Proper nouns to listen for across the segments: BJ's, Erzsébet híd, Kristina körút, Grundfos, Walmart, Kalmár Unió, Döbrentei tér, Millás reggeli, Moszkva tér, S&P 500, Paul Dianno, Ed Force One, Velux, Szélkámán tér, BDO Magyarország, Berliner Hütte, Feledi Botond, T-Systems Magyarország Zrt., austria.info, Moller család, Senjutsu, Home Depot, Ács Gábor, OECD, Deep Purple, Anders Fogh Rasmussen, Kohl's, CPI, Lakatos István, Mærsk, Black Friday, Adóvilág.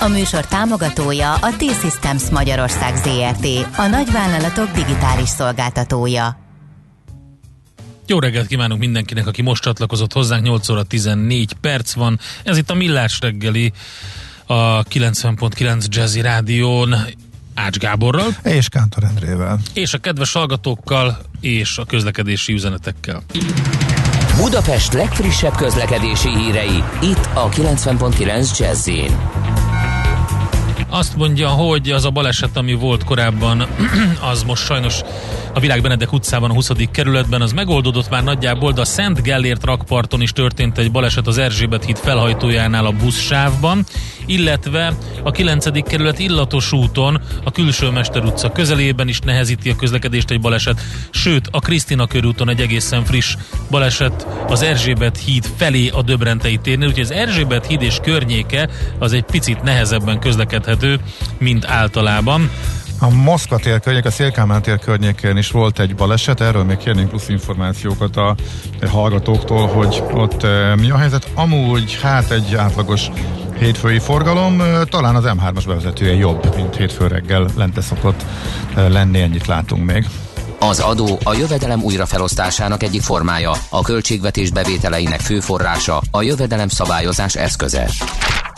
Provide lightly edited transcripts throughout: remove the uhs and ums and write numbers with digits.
A műsor támogatója a T-Systems Magyarország Zrt., a nagyvállalatok digitális szolgáltatója. Jó reggelt kívánunk mindenkinek, aki most csatlakozott hozzánk, 8 óra 14 perc van. Ez itt a Millás reggeli, a 90.9 Jazzy Rádión, Ács Gáborral. És Kántor Endrével. És a kedves hallgatókkal, és a közlekedési üzenetekkel. Budapest legfrissebb közlekedési hírei, itt a 90.9 Jazzyn. Azt mondja, hogy az a baleset, ami volt korábban, az most sajnos a Virág Benedek utcában, a 20. kerületben, az megoldódott már nagyjából, de a Szent Gellért rakparton is történt egy baleset az Erzsébet híd felhajtójánál a buszsávban, illetve a 9. kerület Illatos úton, a Külső Mester utca közelében is nehezíti a közlekedést egy baleset, sőt a Kristina körúton egy egészen friss baleset az Erzsébet híd felé a Döbrentei térnél, úgyhogy az Erzsébet híd és környéke az egy picit nehezebben közlekedhető, mint általában. A Moszkva tér környék, a Szélkámán tér környékén is volt egy baleset, erről még kérnénk plusz információkat a hallgatóktól, hogy ott mi a helyzet. Amúgy hát egy átlagos hétfői forgalom, talán az M3-as bevezetője jobb, mint hétfő reggel lente szokott lenni, ennyit látunk még. Az adó a jövedelem újrafelosztásának egyik formája, a költségvetés bevételeinek fő forrása, a jövedelem szabályozás eszköze.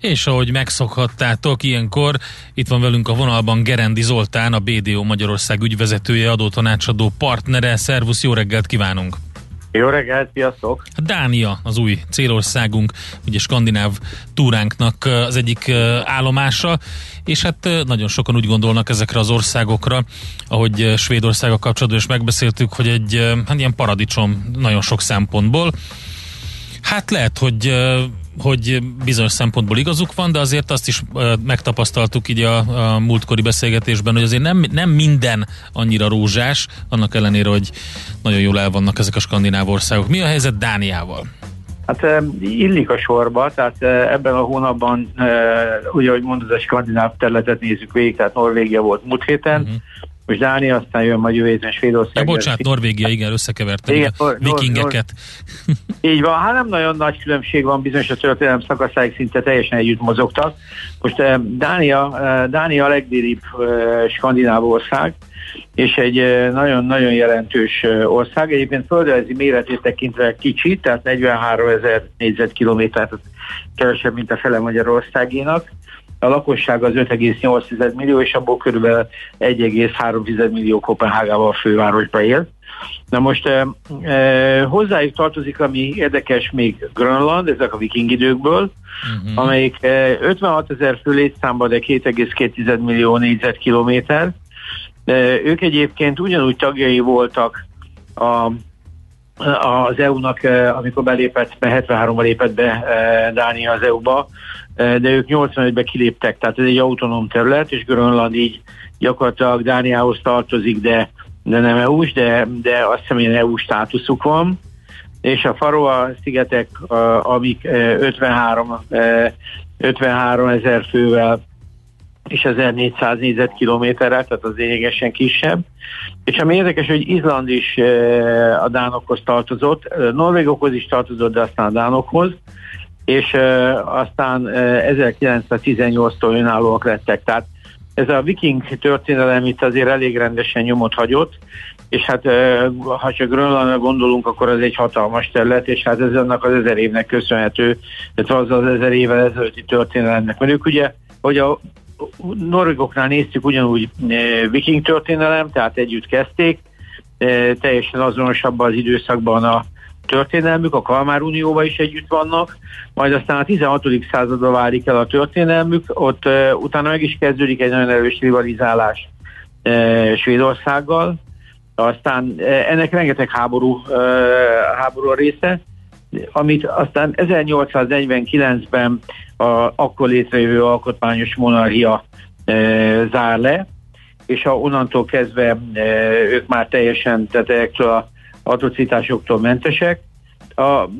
És ahogy megszokhattátok, ilyenkor itt van velünk a vonalban Gerendi Zoltán, a BDO Magyarország ügyvezetője, adótanácsadó partnere. Szervusz, jó reggelt kívánunk! Jó reggelt, sziasztok! Dánia az új célországunk, ugye skandináv túránknak az egyik állomása, és hát nagyon sokan úgy gondolnak ezekre az országokra, ahogy Svédországgal kapcsolatban is megbeszéltük, hogy egy hát ilyen paradicsom nagyon sok szempontból. Hát lehet, hogy bizonyos szempontból igazuk van, de azért azt is megtapasztaltuk így a múltkori beszélgetésben, hogy azért nem minden annyira rózsás, annak ellenére, hogy nagyon jól el vannak ezek a skandináv országok. Mi a helyzet Dániával? Hát illik a sorba, tehát ebben a hónapban, ugye, ahogy mondod, a skandináv területet nézzük végig, tehát Norvégia volt múlt héten, most Dánia, aztán jön majd jövő héten Svédország. Ja, bocsánat, Norvégia, igen, összekevertem, igen, vikingeket. Így van, hát nem nagyon nagy különbség van, bizonyos a történelem szakaszáig szinte teljesen együtt mozogtak. Most Dánia a legdélibb skandináv ország, és egy nagyon-nagyon jelentős ország. Egyébként földrajzi méretét tekintve kicsi, tehát 43 000 négyzetkilométert kevesebb, mint a fele Magyarországénak. A lakosság az 5,8 millió, és abból körülbelül 1,3 millió Koppenhágában a fővárosba él. Na most hozzájuk tartozik, ami érdekes, még Grönland, ezek a viking időkből, amelyik 56 000 fő létszámban, de 2,2 millió négyzetkilométer. Ők egyébként ugyanúgy tagjai voltak az EU-nak, amikor belépett, 73-ban lépett be Dánia az EU-ba, de ők 85-ben kiléptek, tehát ez egy autonóm terület, és Grönland így gyakorlatilag Dániához tartozik, de nem EU-s, de azt hiszem, ilyen EU státuszuk van. És a Faroe-szigetek, amik 53 000 fővel és 1400 négyzetkilométerrel, tehát az lényegesen kisebb. És ami érdekes, hogy Izland is a dánokhoz tartozott, norvégokhoz is tartozott, de aztán a dánokhoz, és aztán 1918-tól önállóak lettek. Tehát ez a viking történelem itt azért elég rendesen nyomot hagyott, és hát ha csak Grönlandra gondolunk, akkor az egy hatalmas terület, és hát ez annak az 1000 évnek köszönhető, tehát az 1000 évvel ezelőtti történelemnek. Mert ők ugye, hogy a norvégoknál néztük, ugyanúgy viking történelem, tehát együtt kezdték, teljesen azonosabb az időszakban történelmük, a Kalmár Unióban is együtt vannak, majd aztán a 16. századra válik el a történelmük, ott utána meg is kezdődik egy nagyon erős rivalizálás Svédországgal, aztán ennek rengeteg háború a része, amit aztán 1849-ben akkor létrejövő alkotmányos monarchia zár le, és onnantól kezdve ők már teljesen, tehát ezektől az atrocitásoktól mentesek.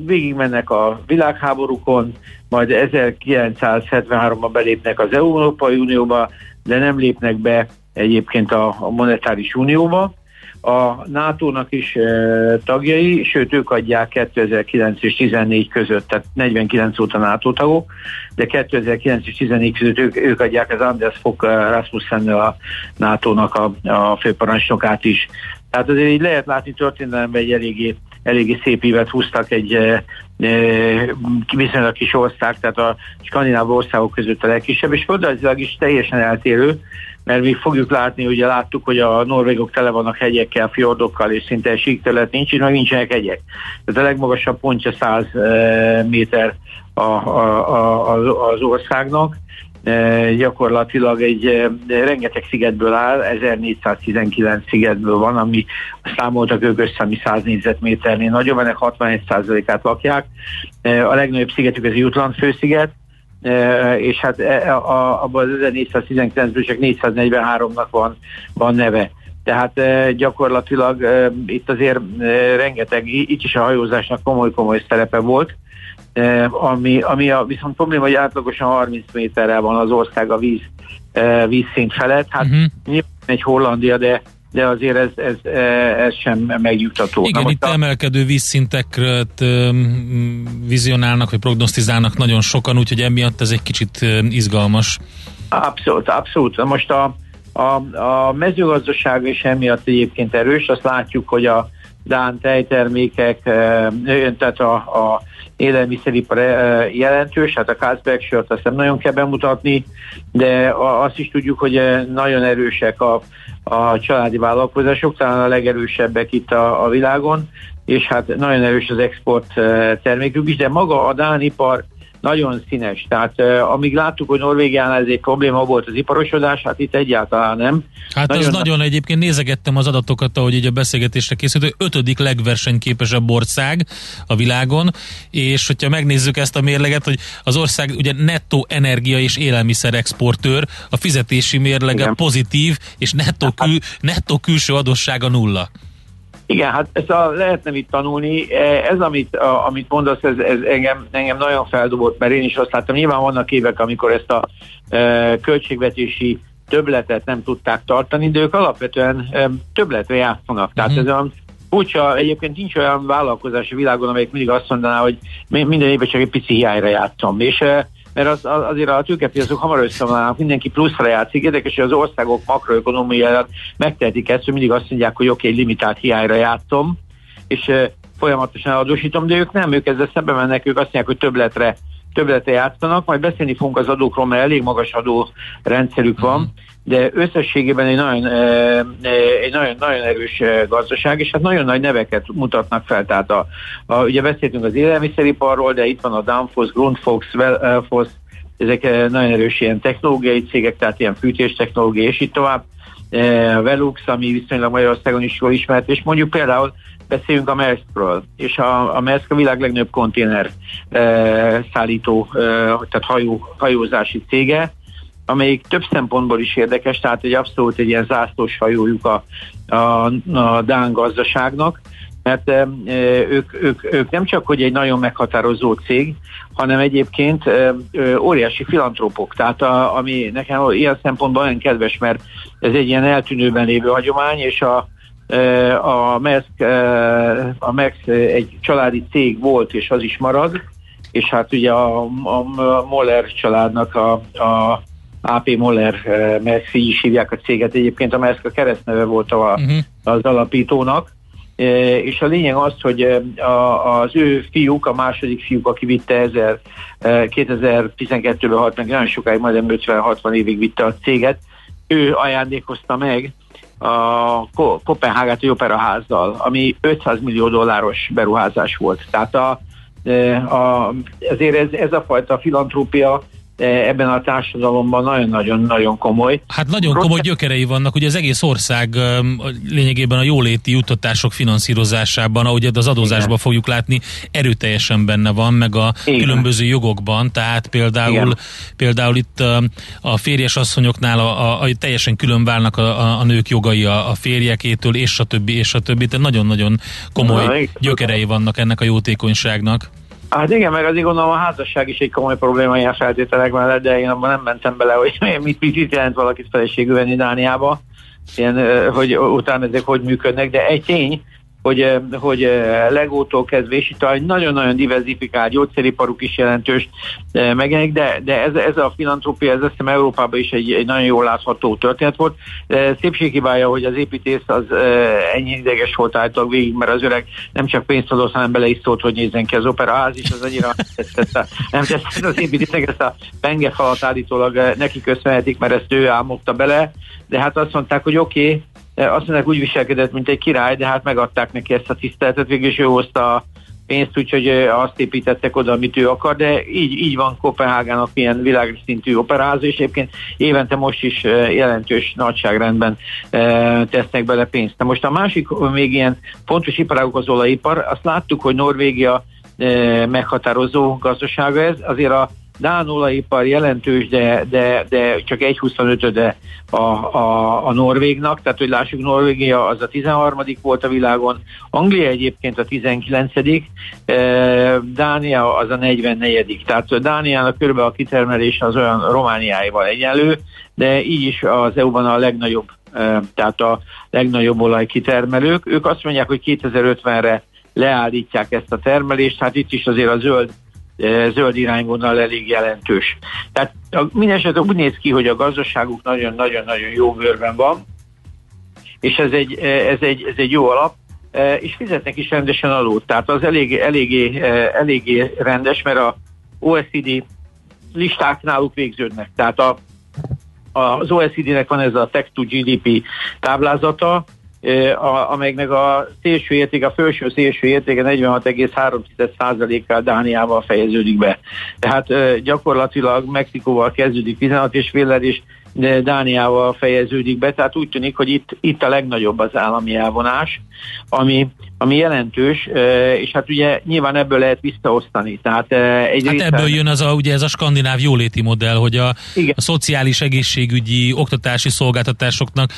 Végigmennek a világháborúkon, majd 1973-ban belépnek az Európai Unióba, de nem lépnek be egyébként a monetáris unióba. A NATO-nak is tagjai, sőt ők adják 2009 és 2014 között, tehát 49 óta NATO tagok, de 2009 és 2014 között ők adják az Anders Fogh Rasmussen a NATO-nak a főparancsnokát is. Tehát azért így lehet látni történelemben egy eléggé szép évet húztak, viszonylag kis ország, tehát a skandináv országok között a legkisebb, és földrajzilag is teljesen eltérő, mert mi fogjuk látni, ugye láttuk, hogy a norvégok tele vannak hegyekkel, fjordokkal, és szinte síkterület nincs, így meg nincsenek hegyek. Tehát a legmagasabb pontja 100 méter az országnak, gyakorlatilag egy rengeteg szigetből áll, 1419 szigetből van, ami számoltak ők össze, ami 100 négyzetméternél nagyobb, ennek 61%-át lakják. A legnagyobb szigetük az Jutland fősziget, és hát abban az 1419-ből csak 443-nak van neve. Tehát gyakorlatilag itt azért rengeteg, itt is a hajózásnak komoly szerepe volt, ami viszont probléma, hogy átlagosan 30 méterrel van az ország a vízszint felett. Hát egy Hollandia, de azért ez sem megnyugtató. Igen, itt emelkedő vízszinteket vizionálnak, vagy prognosztizálnak nagyon sokan, úgyhogy emiatt ez egy kicsit izgalmas. Abszolút. Most a mezőgazdaság is emiatt egyébként erős, azt látjuk, hogy a dán tejtermékek, tehát a élelmiszeripar jelentős, hát a Carlsberg sört azt nem nagyon kell bemutatni, de azt is tudjuk, hogy nagyon erősek a családi vállalkozások, talán a legerősebbek itt a világon, és hát nagyon erős az export termékük is, de maga a dán ipar nagyon színes, tehát amíg láttuk, hogy Norvégiánál ez egy probléma volt az iparosodás, hát itt egyáltalán nem. Hát nagyon, egyébként nézegettem az adatokat, ahogy így a beszélgetésre készült, hogy 5. legversenyképesebb ország a világon, és hogyha megnézzük ezt a mérleget, hogy az ország ugye nettó energia és élelmiszer exportőr, a fizetési mérlege igen, pozitív, és nettó külső adóssága nulla. Igen, hát ezt lehetne itt tanulni. Ez, amit mondasz, ez engem nagyon feldobott, mert én is azt láttam. Nyilván vannak évek, amikor ezt a költségvetési többletet nem tudták tartani, de ők alapvetően többletre játszanak. Tehát ez olyan furcsa, egyébként nincs olyan vállalkozás a világon, amelyik mindig azt mondaná, hogy minden évben csak egy pici hiányra játszom. És mert azért a tőkepiacok hamar összeomlanak, mindenki pluszra játszik, érdekes, hogy az országok makroökonomiailag megtehetik ezt, hogy mindig azt mondják, hogy oké, limitált hiányra játszom, és folyamatosan adósítom, de ők nem, ők ezzel szembe mennek, ők azt mondják, hogy többletre játszanak, majd beszélni fogunk az adókról, mert elég magas adórendszerük van, de összességében egy nagyon erős gazdaság, és hát nagyon nagy neveket mutatnak fel, tehát ugye beszéltünk az élelmiszeriparról, de itt van a Danfoss, Grundfos, Velux, ezek nagyon erős ilyen technológiai cégek, tehát ilyen fűtéstechnológia, és így tovább, Velux, ami viszonylag Magyarországon is jól ismert, és mondjuk például beszélünk a Mærskről, és a Mærsk a világ legnagyobb konténer szállító, tehát hajózási cége, amelyik több szempontból is érdekes, tehát egy abszolút egy ilyen zászlós hajójuk a dán gazdaságnak, mert ők nem csak, hogy egy nagyon meghatározó cég, hanem egyébként óriási filantrópok, tehát ami nekem ilyen szempontból olyan kedves, mert ez egy ilyen eltűnőben lévő hagyomány, és a Mærsk egy családi cég volt, és az is marad, és hát ugye a Moller családnak a AP Moller Mærsk is hívják a céget, egyébként a Mærsk a keresztneve volt az alapítónak, és a lényeg az, hogy az ő fiúk, a második fiúk, aki vitte 2012-ben halt meg, nagyon sokáig, majdnem 50-60 évig vitte a céget, ő ajándékozta meg a Kopenhágai Operaházzal, ami $500 millió beruházás volt. Tehát ezért ez a fajta filantrópia ebben a társadalomban nagyon-nagyon komoly. Hát nagyon komoly gyökerei vannak, ugye az egész ország lényegében a jóléti juttatások finanszírozásában, ahogy az adózásban igen. fogjuk látni, erőteljesen benne van, meg a igen. különböző jogokban, tehát például itt a férjes asszonyoknál a teljesen külön válnak a nők jogai a férjekétől, és a többi, tehát nagyon-nagyon komoly gyökerei vannak ennek a jótékonyságnak. Hát igen, meg azért gondolom a házasság is egy komoly probléma ilyen feltételek mellett, de én abban nem mentem bele, hogy mit jelent valakit feleségül venni Dániába, hogy utána ezek hogy működnek, de egy tény, hogy legótól kezdve, és itt egy nagyon-nagyon diverzifikált gyógyszeriparuk is jelentős megjelenik, de ez a filantrópia, ez azt hiszem Európában is egy nagyon jól látható történet volt. Szépséghibája, hogy az építész az ennyi ideges volt által végig, mert az öreg nem csak pénzt adott, hanem bele is szólt, hogy nézzen ki az operaház, és az annyira nem tetszett az építésznek, ezt a pengefalat állítólag neki köszönhetik, mert ezt ő álmodta bele, de hát azt mondták, hogy oké, azt mondják, úgy viselkedett, mint egy király, de hát megadták neki ezt a tiszteletet, végül is ő hozta a pénzt, úgyhogy azt építettek oda, amit ő akar, de így van Kopenhágának ilyen világszintű operáz, és egyébként évente most is jelentős nagyságrendben tesznek bele pénzt. Na most a másik még ilyen fontos iparágok az olajipar, azt láttuk, hogy Norvégia meghatározó gazdasága ez, azért a dán olajipar jelentős, de csak 1,25-öde a norvégnak, tehát hogy lássuk, Norvégia az a 13. volt a világon, Anglia egyébként a 19. Dánia az a 44. Tehát Dániának körülbelül a kitermelése az olyan Romániáival egyenlő, de így is az EU-ban a legnagyobb, tehát a legnagyobb olajkitermelők. Ők azt mondják, hogy 2050-re leállítják ezt a termelést, hát itt is azért a zöld irányvonal elég jelentős. Tehát mindenesetre úgy néz ki, hogy a gazdaságuk nagyon-nagyon-nagyon jó bőrben van, és ez egy jó alap, és fizetnek is rendesen adót. Tehát az eléggé rendes, mert a OECD listák náluk végződnek. Tehát az OECD-nek van ez a Tech to GDP táblázata, amelynek a szélső érték, a felső szélső értéke 46,3%-kal Dániával fejeződik be. Tehát gyakorlatilag Mexikóval kezdődik 16,5 és Dániával fejeződik be, tehát úgy tűnik, hogy itt a legnagyobb az állami elvonás, ami jelentős, és hát ugye nyilván ebből lehet visszaosztani. Tehát ebből jön ugye ez a skandináv jóléti modell, hogy a szociális, egészségügyi, oktatási szolgáltatásoknak,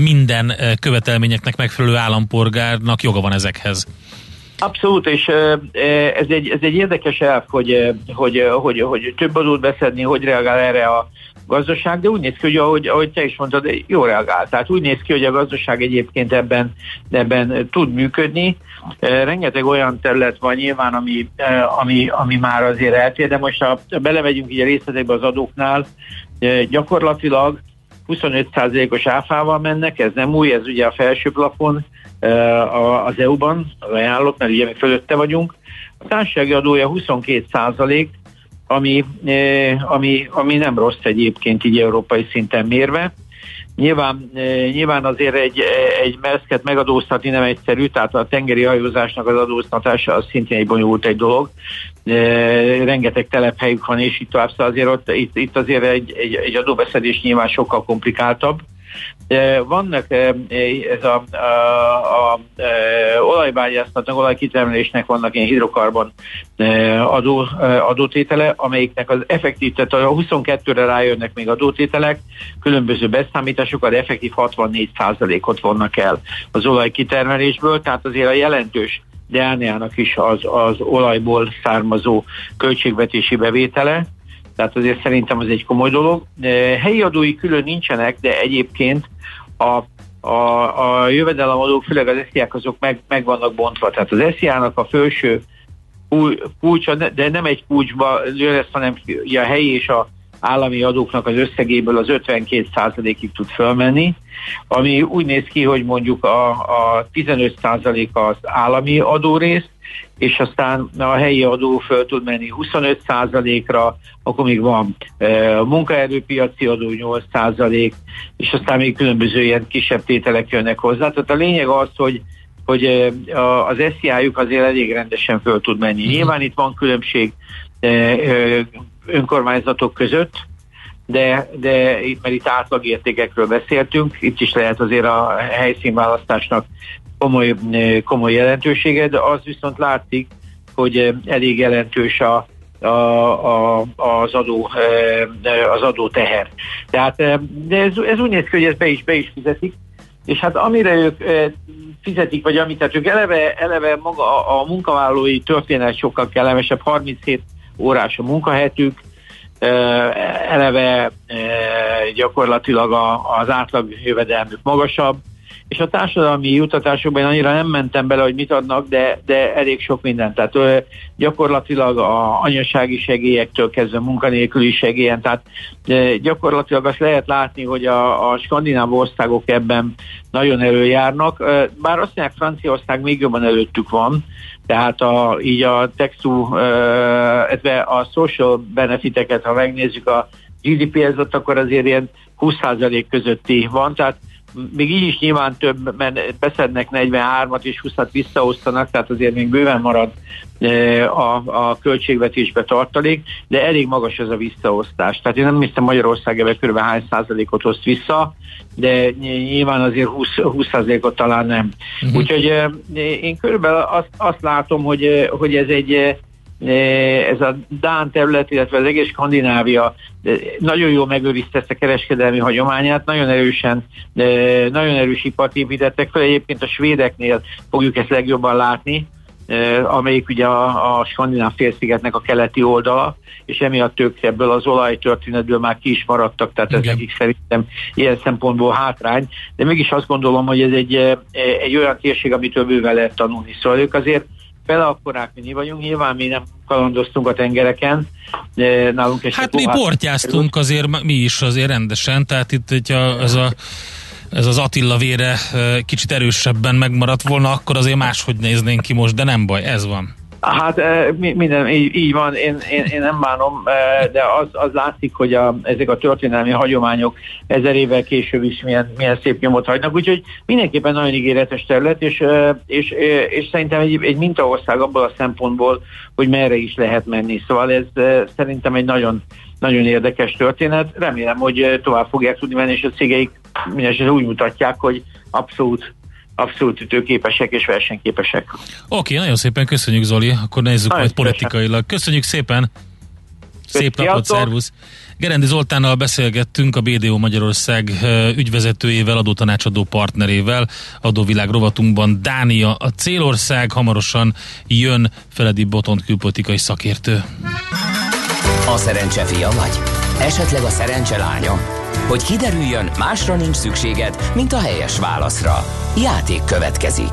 minden követelményeknek megfelelő állampolgárnak joga van ezekhez. Abszolút, és ez egy érdekes elv, hogy több adót beszedni, hogy reagál erre a gazdaság, de úgy néz ki, hogy ahogy te is mondtad, jól reagál. Tehát úgy néz ki, hogy a gazdaság egyébként ebben tud működni. Rengeteg olyan terület van nyilván, ami már azért eltér, de most ha belemegyünk így a részletekbe az adóknál, gyakorlatilag 25%-os áfával mennek, ez nem új, ez ugye a felső plafon az EU-ban, ajánlott, mert ugye mi fölötte vagyunk. A társasági adója 22%, ami nem rossz egyébként így európai szinten mérve. Nyilván azért egy Mærsk-et megadóztatni nem egyszerű, tehát a tengeri hajózásnak az adóztatása az szintén egy bonyolult egy dolog. Rengeteg telephelyük van, és itt tovább, szóval azért itt azért egy adóbeszedés nyilván sokkal komplikáltabb. Vannak ez olajbányászatnak, olajkitermelésnek vannak ilyen hidrokarbon adótétele, amelyiknek az effektív, tehát a 22-re rájönnek még adótételek, különböző beszámításokkal effektív 64%-ot vonnak el az olajkitermelésből, tehát azért a jelentős Dániának is az olajból származó költségvetési bevétele. Tehát azért szerintem ez egy komoly dolog. Helyi adói külön nincsenek, de egyébként a jövedelemadók, főleg az SZIA-k, azok meg vannak bontva. Tehát az SZIA-nak a felső kulcsa, de nem egy kulcsba lesz, hanem a helyi és a állami adóknak az összegéből az 52%-ig tud fölmenni, ami úgy néz ki, hogy mondjuk a 15% az állami adórész, és aztán a helyi adó föl tud menni 25%-ra, akkor még van munkaerőpiaci adó 8%, és aztán még különböző ilyen kisebb tételek jönnek hozzá. Tehát a lényeg az, hogy az SZIA-juk azért elég rendesen föl tud menni. Nyilván itt van különbség önkormányzatok között, de itt, mert itt átlagértékekről beszéltünk, itt is lehet azért a helyszínválasztásnak komoly jelentősége, de az viszont látszik, hogy elég jelentős az adó teher. Tehát de ez úgy néz ki, hogy ezt be is fizetik, és hát amire ők fizetik, vagy amit tehát ők eleve maga a munkavállalói történet sokkal kellemesebb, 37 órás a munkahetük, eleve gyakorlatilag az átlag jövedelmük magasabb, és a társadalmi juttatásokban annyira nem mentem bele, hogy mit adnak, de elég sok mindent. Tehát gyakorlatilag a anyasági segélyektől kezdve munkanélküli segélyen, tehát gyakorlatilag azt lehet látni, hogy a skandináv országok ebben nagyon előjárnak. Bár azt mondják, Franciaország még jobban előttük van, tehát így a textú, a social benefiteket, ha megnézzük a GDP-hez, akkor azért ilyen 20% közötti van, tehát még így is nyilván több, mert beszednek 43-at és 20-at visszaosztanak, tehát azért még bőven marad a költségvetésbe tartalék, de elég magas ez a visszaosztás. Tehát én nem hiszem, Magyarország ebben kb. Hány százalékot oszt vissza, de nyilván azért 20%-ot talán nem. Uh-huh. Úgyhogy én körülbelül azt látom, hogy ez a dán terület, illetve az egész Skandinávia nagyon jól megőrizte ezt a kereskedelmi hagyományát, nagyon erős ipart építettek fel, egyébként a svédeknél fogjuk ezt legjobban látni, amelyik ugye a skandináv félszigetnek a keleti oldala, és emiatt ők ebből az olajtörténetből már ki is maradtak, tehát ez nekik szerintem ilyen szempontból hátrány, de mégis azt gondolom, hogy ez egy olyan térség, amitől bőven lehet tanulni, szóval ők azért fele akkorák, mi vagyunk, nyilván mi nem kalandoztunk a tengereken, nálunk esetleg... Hát mi portyáztunk azért, mi is azért rendesen, tehát itt ez az Attila vére kicsit erősebben megmaradt volna, akkor azért máshogy néznénk ki most, de nem baj, ez van. Hát minden így van, én nem bánom, de az látszik, hogy ezek a történelmi hagyományok 1000 évvel később is milyen szép nyomot hagynak, úgyhogy mindenképpen nagyon ígéretes terület, és szerintem egy mintaország abból a szempontból, hogy merre is lehet menni. Szóval ez szerintem egy nagyon, nagyon érdekes történet. Remélem, hogy tovább fogják tudni menni, és a cégeik mindenesetre úgy mutatják, hogy abszolút ütőképesek és versenyképesek. Oké, nagyon szépen köszönjük, Zoli, akkor nézzük nagyon majd politikailag. Köszönjük szépen! Szép napot, szervusz! Gerendi Zoltánnal beszélgettünk, a BDO Magyarország ügyvezetőjével, adótanácsadó partnerével. Adóvilág rovatunkban Dánia a célország, hamarosan jön Feledi Botond külpolitikai szakértő. A szerencse fia vagy? Esetleg a szerencse lánya? Hogy kiderüljön, másra nincs szükséged, mint a helyes válaszra. Játék következik.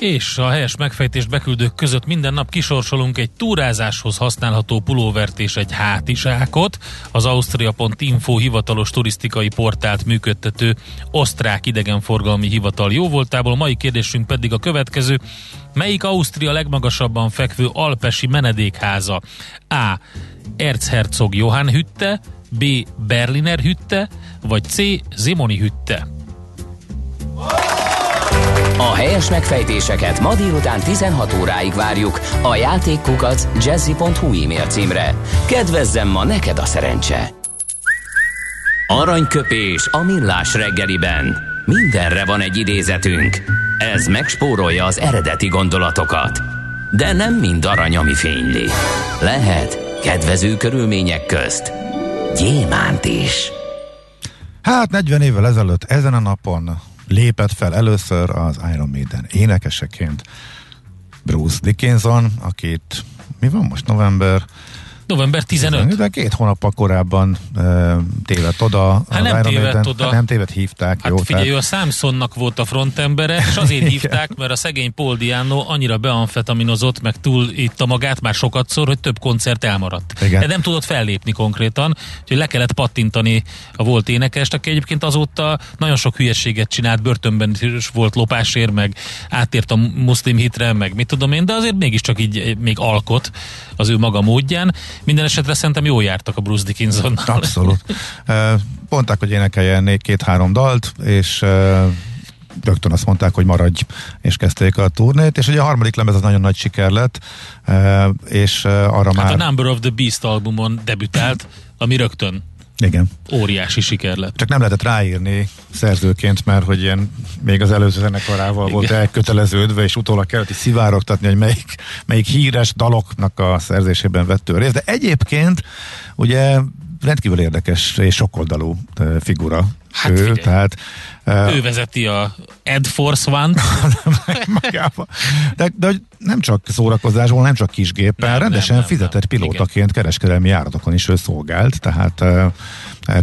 És a helyes megfejtést beküldők között minden nap kisorsolunk egy túrázáshoz használható pulóvert és egy hátizsákot. Az austria.info hivatalos turisztikai portált működtető osztrák idegenforgalmi hivatal jóvoltából. Mai kérdésünk pedig a következő. Melyik Ausztria legmagasabban fekvő alpesi menedékháza? A. Erzherzog Johann Hütte, B. Berliner Hütte, vagy C. Zimoni Hütte. A helyes megfejtéseket ma délután 16 óráig várjuk a játékkukac@jazzy.hu e-mail címre. Kedvezzem ma neked a szerencse! Aranyköpés a millás reggeliben. Mindenre van egy idézetünk. Ez megspórolja az eredeti gondolatokat. De nem mind arany, ami fényli. Lehet kedvező körülmények közt gyémánt is. Hát 40 évvel ezelőtt ezen a napon lépett fel először az Iron Maiden énekeseként Bruce Dickinson, akit mi van most november? November 15. De 2 hónappal korábban tévedt oda. Hát nem tévedt oda. Hát nem tévedt, hívták. Hát jó, figyelj, tehát... a Samsonnak volt a frontembere, és azért hívták, mert a szegény Paul Dianno annyira beamfetaminozott, meg túl itta magát már sokatszor, hogy több koncert elmaradt. Igen. De nem tudott fellépni konkrétan, úgyhogy le kellett pattintani a volt énekest, aki egyébként azóta nagyon sok hülyeséget csinált, börtönben is volt lopásért, meg átért a muszlim hitre, meg mit tudom én, de azért mégiscsak így még alkot az ő maga módján. Minden esetre szerintem jól jártak a Bruce Dickinsonnal. Abszolút. Mondták, hogy énekeljen 4-3 dalt, és rögtön azt mondták, hogy maradj, és kezdték a turnét, és ugye a harmadik lemez az nagyon nagy siker lett, és arra hát már... a Number of the Beast albumon debütált, ami rögtön igen. Óriási siker lett. Csak nem lehetett ráírni szerzőként, mert hogy ilyen még az előző zenekarával igen. volt elköteleződve, és utólag kellett így szivárogtatni, hogy melyik híres daloknak a szerzésében vett ő részt. De egyébként ugye rendkívül érdekes és sokoldalú figura. Hát ő, tehát, ő vezeti a Ed Force One-t. De nem csak szórakozásból, nem csak kisgéppel, rendesen fizetett pilótaként kereskedelmi járatokon is ő szolgált, tehát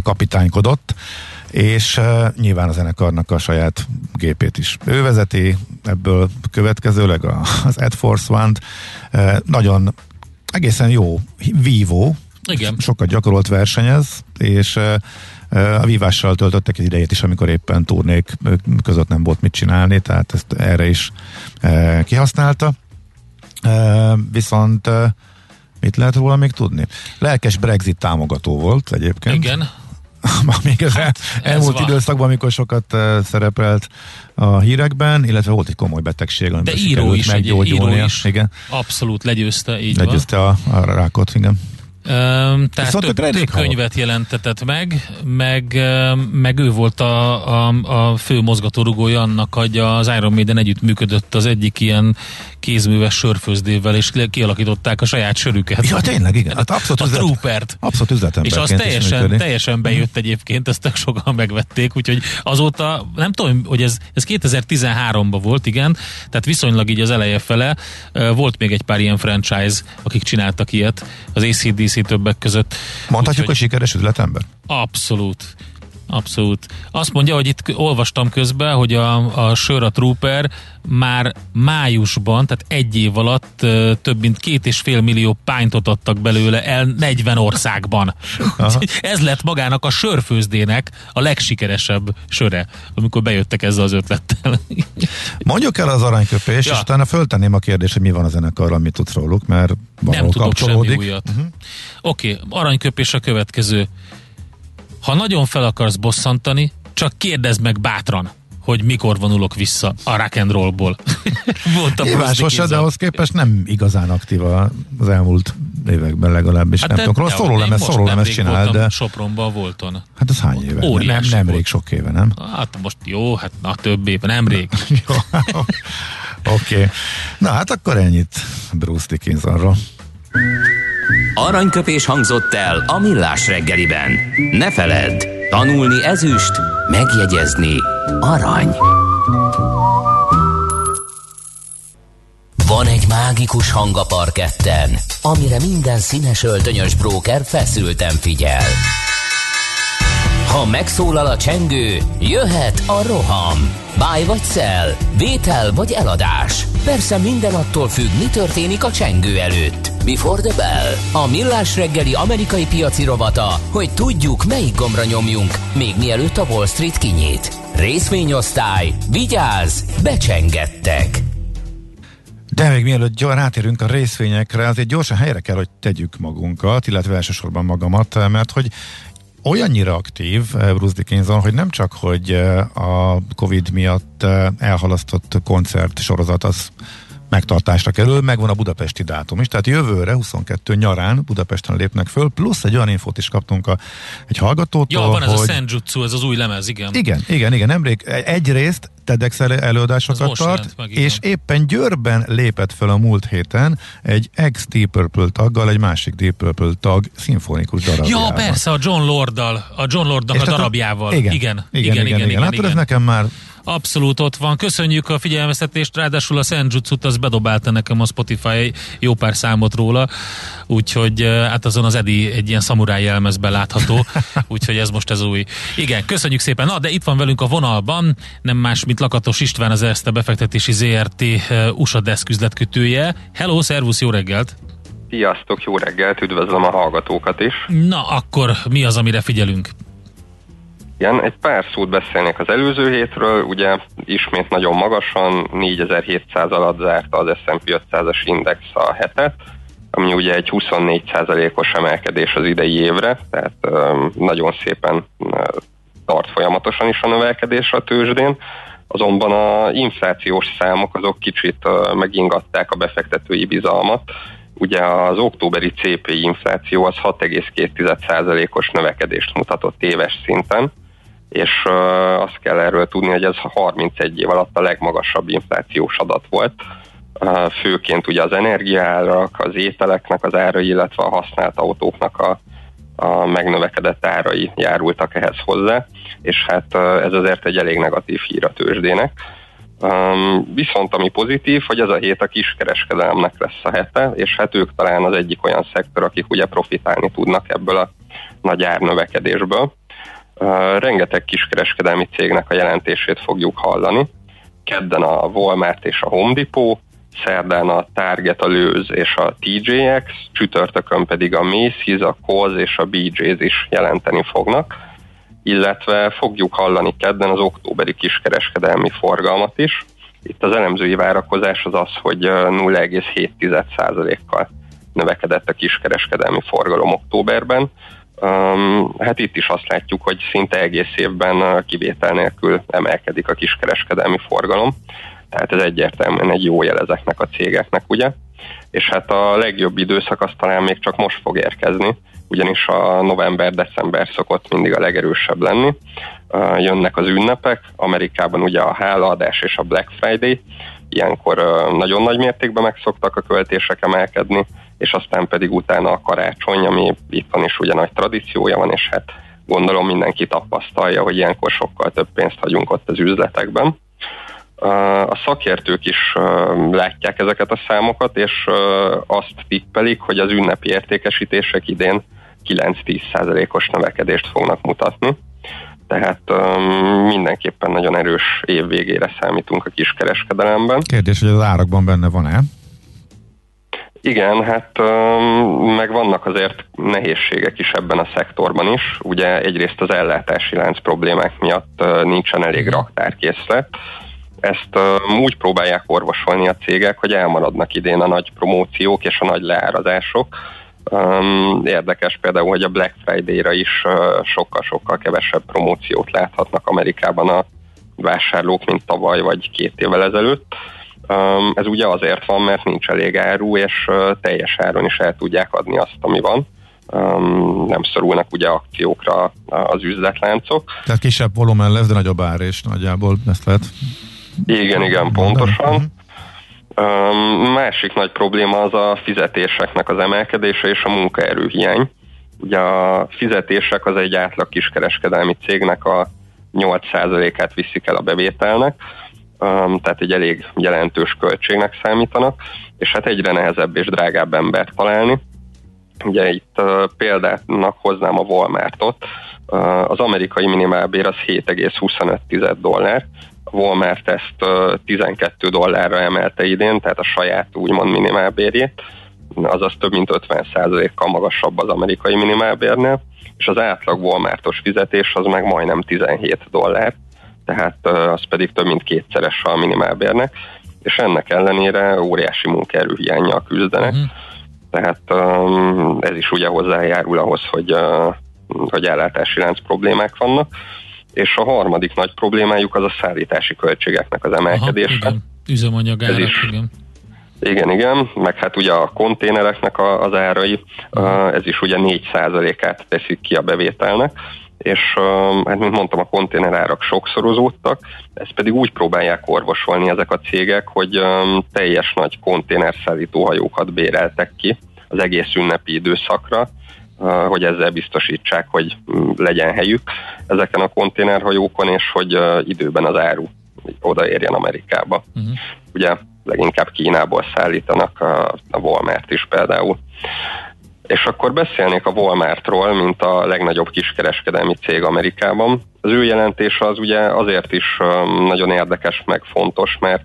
kapitánykodott, és nyilván a zenekarnak a saját gépét is ő vezeti, ebből következőleg az Ed Force One-t. Nagyon egészen jó vívó, igen. Sokat gyakorolt, versenyez, és a vívással töltöttek az idejét is, amikor éppen turnék között nem volt mit csinálni, tehát ezt erre is kihasználta. Viszont mit lehet róla még tudni? Lelkes Brexit támogató volt egyébként. Igen. Még az elmúlt időszakban, amikor sokat szerepelt a hírekben, illetve volt egy komoly betegség, amiben sikerült meggyógyulnia. Igen. Abszolút legyőzte, így van. Legyőzte a rákot, igen. Tehát több könyvet jelentetett meg ő volt a fő mozgatórugója annak, hogy az Iron Maiden együttműködött az egyik ilyen kézműves sörfőzdével, és kialakították a saját sörüket. Ja, tényleg, igen. Hát a Troopert. Abszolút üzletemberként. És az teljesen bejött egyébként, ezt tök sokan megvették, úgyhogy azóta, nem tudom, hogy ez 2013-ban volt, igen, tehát viszonylag így az eleje fele, volt még egy pár ilyen franchise, akik csináltak ilyet, az ACDC többek között. Mondhatjuk, hogy sikeres üzletember? Abszolút. Abszolút. Azt mondja, hogy itt olvastam közben, hogy a sör, a Trooper már májusban, tehát 1 év alatt több mint 2,5 millió pintot adtak belőle el 40 országban. Ez lett magának a sörfőzdének a legsikeresebb söre, amikor bejöttek ezzel az ötlettel. Mondjuk el az aranyköpés, és utána föltenném a kérdést, hogy mi van a zenekarral, mit tudsz róluk, mert valahol kapcsolódik. Nem tudok semmi újat. Uh-huh. Oké, aranyköpés a következő. Ha nagyon fel akarsz bosszantani, csak kérdezd meg bátran, hogy mikor vonulok vissza a rock and rollból. Hívásos, de ahhoz képest nem igazán aktív az elmúlt években legalábbis. Hát nem tudom, szólólemez csinál, de... Sopronban, Volton. Hát ez hány éve? Nemrég sok éve, nem? Hát most jó, hát na több éve, nemrég. Oké. Na hát akkor ennyit Bruce Dickinsonról. Aranyköpés hangzott el a Millás reggeliben. Ne feledd, tanulni ezüst, megjegyezni arany. Van egy mágikus hang a parketten, amire minden színes öltönyös bróker feszülten figyel. Ha megszólal a csengő, jöhet a roham. Báj vagy szel, vétel vagy eladás. Persze minden attól függ, mi történik a csengő előtt. Before the Bell, a Millás reggeli amerikai piaci rovata, hogy tudjuk, melyik gombra nyomjunk, még mielőtt a Wall Street kinyit. Részvényosztály, vigyázz, becsengettek! De még mielőtt rátérünk a részvényekre, azért gyorsan helyre kell, hogy tegyük magunkat, illetve elsősorban magamat, mert hogy olyannyira aktív Bruce Dickinson, hogy nem csak, hogy a Covid miatt elhalasztott koncert sorozat az megtartásra kerül, megvan a budapesti dátum is, tehát jövőre, 22 nyarán Budapesten lépnek föl, plusz egy olyan infót is kaptunk egy hallgatótól. Ja, van ez a Senjutsu, ez az új lemez, igen. Igen, nemrég egyrészt TEDx előadásokat tart, meg, és éppen Győrben lépett fel a múlt héten egy ex-Deep Purple taggal, egy másik Deep Purple tag szimfonikus darabjával. Ja, persze, a John Lorddal, a darabjával. Igen. Hát ez nekem már Abszolút ott van. Köszönjük a figyelmeztetést, ráadásul a Szent Zsucut az bedobálta nekem a Spotify jó pár számot róla, úgyhogy hát azon az Edi egy ilyen szamurái jelmezben látható, úgyhogy ez most ez új. Igen, köszönjük szépen. Na, de itt van velünk a vonalban, nem más, mint Lakatos István, az Erste befektetési ZRT USA deszk üzletkötője. Hello, szervusz, jó reggelt! Sziasztok, jó reggelt, üdvözlöm a hallgatókat is. Na, akkor mi az, amire figyelünk? Igen, egy pár szót beszélnék az előző hétről, ugye ismét nagyon magasan, 4700 alatt zárta az S&P 500-as index a hetet, ami ugye egy 24%-os emelkedés az idei évre, tehát nagyon szépen tart folyamatosan is a növekedés a tőzsdén, azonban a inflációs számok azok kicsit megingatták a befektetői bizalmat. Ugye az októberi CPI infláció az 6,2%-os növekedést mutatott éves szinten, és azt kell erről tudni, hogy ez 31 év alatt a legmagasabb inflációs adat volt, főként ugye az energiaárak, az ételeknek az árai, illetve a használt autóknak a megnövekedett árai járultak ehhez hozzá, és hát ez azért egy elég negatív hír a tőzsdének. Viszont ami pozitív, hogy ez a hét a kiskereskedelemnek lesz a hete, és hát ők talán az egyik olyan szektor, akik ugye profitálni tudnak ebből a nagy árnövekedésből. Rengeteg kiskereskedelmi cégnek a jelentését fogjuk hallani. Kedden a Walmart és a Home Depot, szerdán a Target, a Lowe's és a TJX, csütörtökön pedig a Macy's, a Kohl's és a BJ's is jelenteni fognak, illetve fogjuk hallani kedden az októberi kiskereskedelmi forgalmat is. Itt az elemzői várakozás az az, hogy 0,7%-kal növekedett a kiskereskedelmi forgalom októberben. Hát itt is azt látjuk, hogy szinte egész évben kivétel nélkül emelkedik a kiskereskedelmi forgalom, tehát ez egyértelműen egy jó jel ezeknek a cégeknek, ugye? És hát a legjobb időszak az talán még csak most fog érkezni, ugyanis a november-december szokott mindig a legerősebb lenni. Jönnek az ünnepek, Amerikában ugye a hálaadás és a Black Friday, ilyenkor nagyon nagy mértékben megszoktak a költések emelkedni, és aztán pedig utána a karácsony, ami itt van is ugye nagy tradíciója van, és hát gondolom mindenki tapasztalja, hogy ilyenkor sokkal több pénzt hagyunk ott az üzletekben. A szakértők is látják ezeket a számokat, és azt tippelik, hogy az ünnepi értékesítések idén 9-10%-os növekedést fognak mutatni. Tehát mindenképpen nagyon erős év végére számítunk a kiskereskedelemben. Kérdés, hogy az árakban benne van-e? Igen, hát meg vannak azért nehézségek is ebben a szektorban is. Ugye egyrészt az ellátási lánc problémák miatt nincsen elég raktárkészlet. Ezt úgy próbálják orvosolni a cégek, hogy elmaradnak idén a nagy promóciók és a nagy leárazások. Érdekes például, hogy a Black Friday-ra is sokkal-sokkal kevesebb promóciót láthatnak Amerikában a vásárlók, mint tavaly vagy 2 évvel ezelőtt. Ez ugye azért van, mert nincs elég áru, és teljes áron is el tudják adni azt, ami van. Nem szorulnak ugye akciókra az üzletláncok. Tehát kisebb volumen lesz, de nagyobb ár, és nagyjából ezt lehet... Igen, pontosan. Másik nagy probléma az a fizetéseknek az emelkedése és a munkaerőhiány. Ugye a fizetések az egy átlag kiskereskedelmi cégnek a 8%-át viszik el a bevételnek, tehát egy elég jelentős költségnek számítanak, és hát egyre nehezebb és drágább embert találni. Ugye itt példának hoznám a Walmartot. Az amerikai minimálbér az 7,25 dollár, Walmart ezt $12 emelte idén, tehát a saját úgymond minimálbérjét, azaz több mint 50%-kal magasabb az amerikai minimálbérnél, és az átlag Walmartos fizetés az meg majdnem $17, tehát az pedig több mint 2-szeres a minimálbérnek, és ennek ellenére óriási munkaerőhiánnyal küzdenek, tehát ez is ugye hozzájárul ahhoz, hogy ellátási lánc problémák vannak, és a harmadik nagy problémájuk az a szállítási költségeknek az emelkedése. Aha, igen. Üzemanyagárak, igen. Igen, meg hát ugye a konténereknek az árai, ez is ugye 4%-át teszik ki a bevételnek, és hát mint mondtam, a konténerárak sokszorozódtak, ezt pedig úgy próbálják orvosolni ezek a cégek, hogy teljes nagy konténerszállítóhajókat béreltek ki az egész ünnepi időszakra, hogy ezzel biztosítsák, hogy legyen helyük ezeken a konténerhajókon, és hogy időben az áru odaérjen Amerikába. Uh-huh. Ugye leginkább Kínából szállítanak a Walmart is például. És akkor beszélnék a Walmartról, mint a legnagyobb kiskereskedelmi cég Amerikában. Az ő jelentése az ugye azért is nagyon érdekes, meg fontos, mert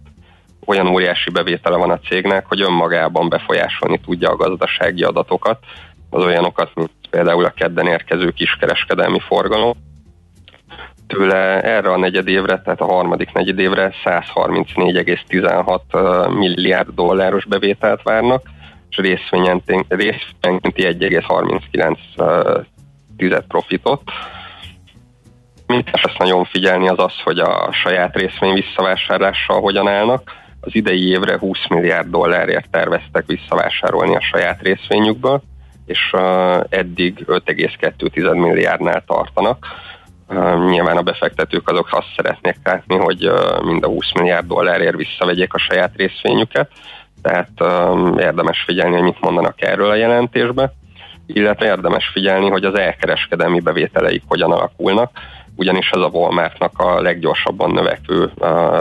olyan óriási bevétele van a cégnek, hogy önmagában befolyásolni tudja a gazdasági adatokat, az olyanokat, mint például a kedden érkező kiskereskedelmi forgalom. Tőle erre a negyedévre, tehát a harmadik negyedévre 134,16 milliárd dolláros bevételt várnak, és részvényenkénti 1,39 profitot. Mit kell nagyon figyelni az az, hogy a saját részvény visszavásárlással hogyan állnak. Az idei évre 20 milliárd dollárért terveztek visszavásárolni a saját részvényükből, és eddig 5,2 milliárdnál tartanak. Nyilván a befektetők azok azt szeretnék látni, hogy mind a 20 milliárd dollárért visszavegyék a saját részvényüket, tehát érdemes figyelni, hogy mit mondanak erről a jelentésbe, illetve érdemes figyelni, hogy az elkereskedelmi bevételeik hogyan alakulnak, ugyanis ez a Walmartnak a leggyorsabban növekvő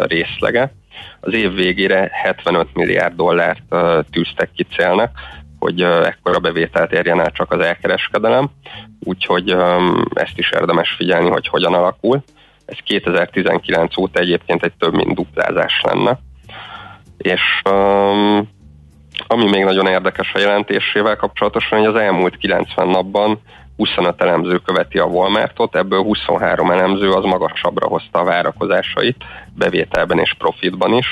részlege. Az év végére 75 milliárd dollárt tűztek ki célnak, hogy ekkora bevételt érjen el csak az elkereskedelem, úgyhogy ezt is érdemes figyelni, hogy hogyan alakul. Ez 2019 óta egyébként egy több mint duplázás lenne. És ami még nagyon érdekes a jelentésével kapcsolatosan, hogy az elmúlt 90 napban 25 elemző követi a Walmartot, ebből 23 elemző az magasabbra hozta a várakozásait, bevételben és profitban is.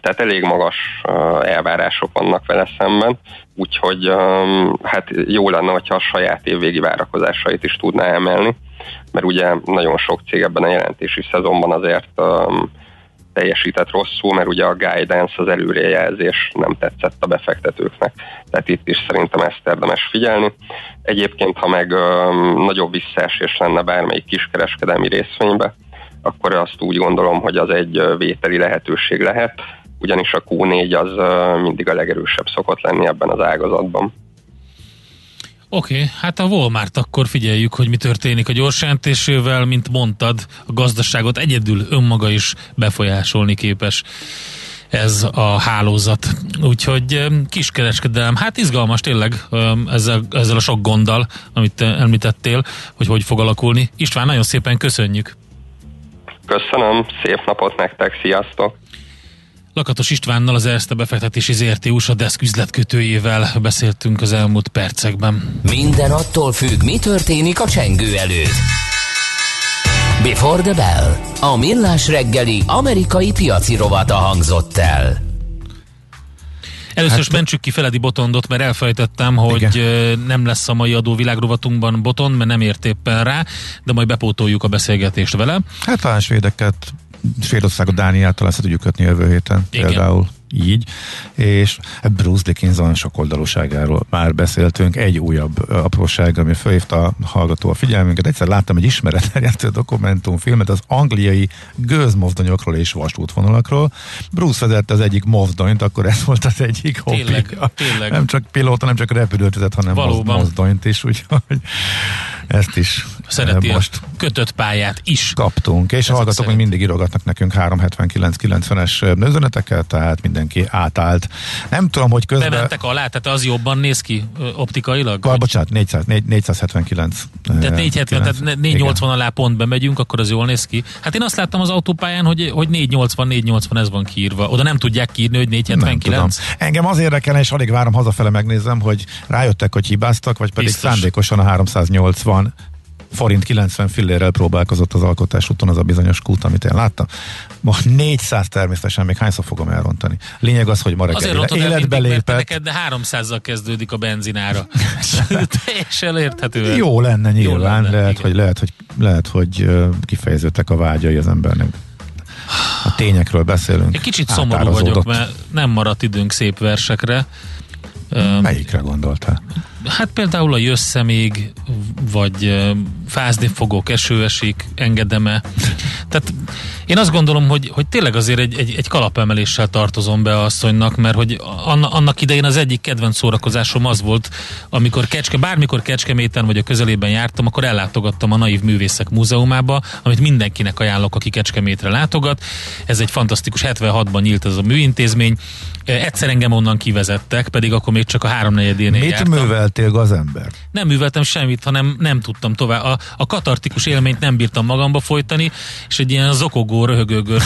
Tehát elég magas elvárások vannak vele szemben, úgyhogy hát jó lenne, hogyha a saját évvégi várakozásait is tudná emelni, mert ugye nagyon sok cég ebben a jelentési szezonban azért teljesített rosszul, mert ugye a guidance, az előrejelzés nem tetszett a befektetőknek. Tehát itt is szerintem ezt érdemes figyelni. Egyébként, ha meg nagyobb visszaesés lenne bármelyik kiskereskedelmi részvénybe, akkor azt úgy gondolom, hogy az egy vételi lehetőség lehet, ugyanis a Q4 az mindig a legerősebb szokott lenni ebben az ágazatban. Oké, hát a Walmart akkor figyeljük, hogy mi történik a gyors jelentésével, mint mondtad, a gazdaságot egyedül önmaga is befolyásolni képes ez a hálózat. Úgyhogy kiskereskedelem, hát izgalmas tényleg ezzel a sok gonddal, amit említettél, hogy fog alakulni. István, nagyon szépen köszönjük! Köszönöm, szép napot nektek, sziasztok! Lakatos Istvánnal, az Erste befektetési ZRT USA deszk üzletkötőjével beszéltünk az elmúlt percekben. Minden attól függ, mi történik a csengő előtt. Before the Bell. A millás reggeli amerikai piaci rovata hangzott el. Először is mentsük ki Feledi Botondot, mert elfejtettem, hogy igen, nem lesz a mai adóvilágrovatunkban Botond, mert nem ért éppen rá, de majd bepótoljuk a beszélgetést vele. Hát talán Svédországot, Dániától ezt tudjuk kötni jövő héten, igen, például így, és Bruce Dickinson sokoldalúságáról már beszéltünk, egy újabb apróság, ami felhívta a hallgató a figyelmünket. Egyszer láttam egy ismeretterjesztő dokumentumfilmet az angliai gőzmozdonyokról és vasútvonalakról. Bruce vezette az egyik mozdonyt, akkor ez volt az egyik hobbija. Nem csak pilóta, nem csak repülőt vezet, hanem mozdonyt is, úgyhogy ezt is szereti most kötött pályát is kaptunk, és hallgatók még mindig írogatnak nekünk 379-90-es nőzöneteket, tehát mindenki átállt. Nem tudom, hogy közben... Bementek alá, tehát az jobban néz ki optikailag? Bocsánat, 479. Tehát 470, tehát 480 alá pont bemegyünk, akkor az jól néz ki. Hát én azt láttam az autópályán, hogy 480, ez van kiírva. Oda nem tudják kiírni, hogy 479. Engem az érdekelne, és alig várom, hazafele megnézem, hogy rájöttek, hogy hibáztak, vagy pedig biztos szándékosan a 380 forint 90 fillérrel próbálkozott az Alkotás úton az a bizonyos kút, amit én láttam. Most 400 természetesen, még hányszor fogom elrontani. Lényeg az, hogy ma reggel életbe lépett. Neked, de 300-zal kezdődik a benzinára. Teljesen érthető. Jó lenne nyilván, lehet, hogy kifejeződtek a vágyai az embernek. A tényekről beszélünk. Egy kicsit szomorú vagyok, mert nem maradt időnk szép versekre. Melyikre gondoltál? Hát például a jössze még, vagy fázni fogok, eső esik, engedem-e. Tehát én azt gondolom, hogy tényleg azért egy kalapemeléssel tartozom be a asszonynak, mert hogy annak idején az egyik kedvenc szórakozásom az volt, amikor bármikor Kecskeméten vagy a közelében jártam, akkor ellátogattam a Naiv Művészek Múzeumába, amit mindenkinek ajánlok, aki Kecskemétre látogat. Ez egy fantasztikus, 76-ban nyílt ez a műintézmény. Egyszer engem onnan kivezettek, pedig akkor még csak a 3/4-énél jártam. Mit műveltél, gazember? Nem műveltem semmit, hanem nem tudtam tovább. A katartikus élményt nem bírtam magamba folytani, és egy ilyen zokogó, röhögőgős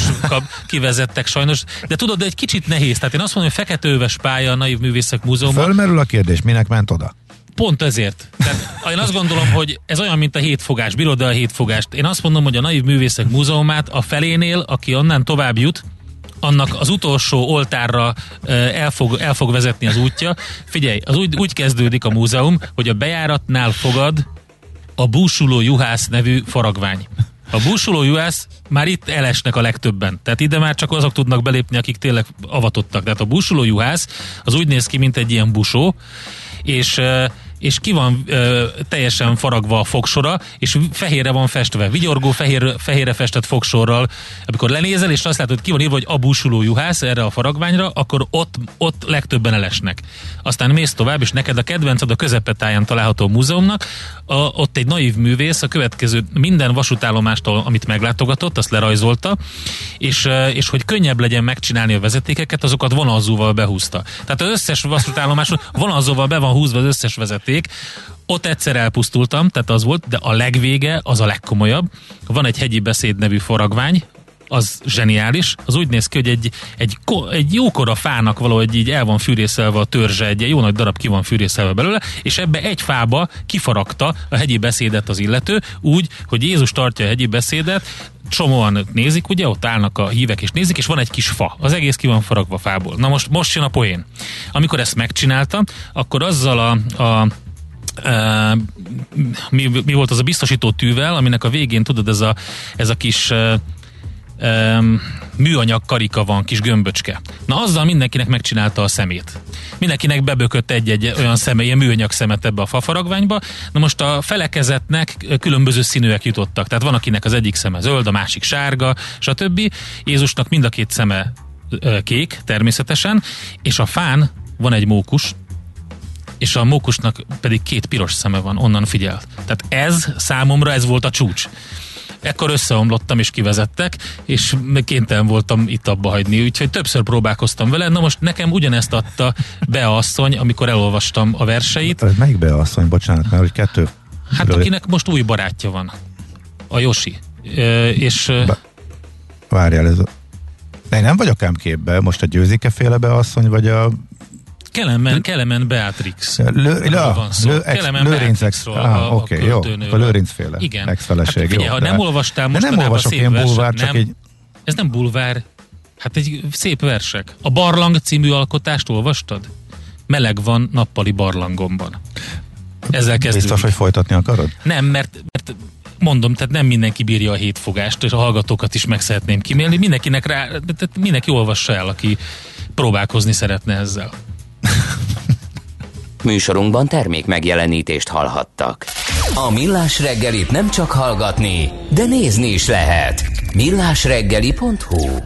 kivezettek sajnos. De tudod, de egy kicsit nehéz. Tehát én azt mondom, hogy feketőves pálya a Naiv Művészek Múzeumban. Fölmerül a kérdés, minek ment oda? Pont ezért. Tehát én azt gondolom, hogy ez olyan, mint a hétfogás, bírod el a hétfogást. Én azt mondom, hogy a Naiv Művészek Múzeumát a felénél, aki onnan tovább jut, annak az utolsó oltárra el fog vezetni az útja. Figyelj, az úgy kezdődik a múzeum, hogy a bejáratnál fogad a Búsuló Juhász nevű faragvány. A Búsuló Juhász, már itt elesnek a legtöbben. Tehát ide már csak azok tudnak belépni, akik tényleg avatottak. Tehát a Búsuló Juhász az úgy néz ki, mint egy ilyen busó, és ki van teljesen faragva a fogsora, és fehérre van festve. Vigyorgó fehérre festett fogsorral. Amikor lenézel, és azt látod, ki van írva, hogy a Búsuló Juhász erre a faragványra, akkor ott legtöbben elesnek. Aztán mész tovább, és neked a kedvenced a közepetáján található múzeumnak. Ott egy naiv művész a következő minden vasútállomástól, amit meglátogatott, azt lerajzolta, és hogy könnyebb legyen megcsinálni a vezetékeket, azokat vonalzóval behúzta. Tehát az összes vasútállomáson vonalzóval be van húzva az összes vezeték. Ott egyszer elpusztultam, tehát az volt, de a legvége az a legkomolyabb. Van egy Hegyi Beszéd nevű faragvány, az zseniális. Az úgy néz ki, hogy egy jókora fának valahogy így el van fűrészelve a törzse, egy jó nagy darab ki van fűrészelve belőle, és ebbe egy fába kifaragta a Hegyi Beszédet az illető, úgy, hogy Jézus tartja a Hegyi Beszédet, csomóan nézik, ugye, ott állnak a hívek és nézik, és van egy kis fa. Az egész ki van faragva fából. Na most jön a poén. Amikor ezt megcsináltam, akkor azzal mi volt az a biztosító tűvel, aminek a végén, tudod, ez a kis műanyag karika van, kis gömböcske. Na, azzal mindenkinek megcsinálta a szemét. Mindenkinek bebökött egy olyan szeme, ilyen műanyag szemet ebbe a fafaragványba. Na most a felekezetnek különböző színűek jutottak. Tehát van, akinek az egyik szeme zöld, a másik sárga, stb. Jézusnak mind a két szeme kék, természetesen, és a fán van egy mókus, és a mókusnak pedig két piros szeme van, onnan figyelt. Tehát számomra ez volt a csúcs. Ekkor összeomlottam és kivezettek, és kénytelen voltam itt abba hagyni, úgyhogy többször próbálkoztam vele. Na most nekem ugyanezt adta Bea asszony, amikor elolvastam a verseit. Melyik Bea asszony? Bocsánat, mert hogy kettő. Hát akinek most új barátja van. A Josi. Várjál, ez én nem vagyok ám képben, most a Győzike-féle Bea asszony, vagy a Kelemen Beatrix. Kelemen Beatrixról. Oké, jó. A Lőrincféle ex-feleség. Hát, figyelj, ha nem olvastál mostanában szép versek. Ez nem bulvár. Hát egy szép versek. A Barlang című alkotást olvastad? Meleg van nappali barlangomban. Ezzel kezdődik. Biztos, hogy folytatni akarod? Nem, mert mondom, tehát nem mindenki bírja a hétfogást, és a hallgatókat is meg szeretném kimélni. Mindenkinek mindenki olvassa el, aki próbálkozni szeretne ezzel. Műsorunkban termék megjelenítést hallhattak. A Millás reggelit nem csak hallgatni, de nézni is lehet. millásreggeli.hu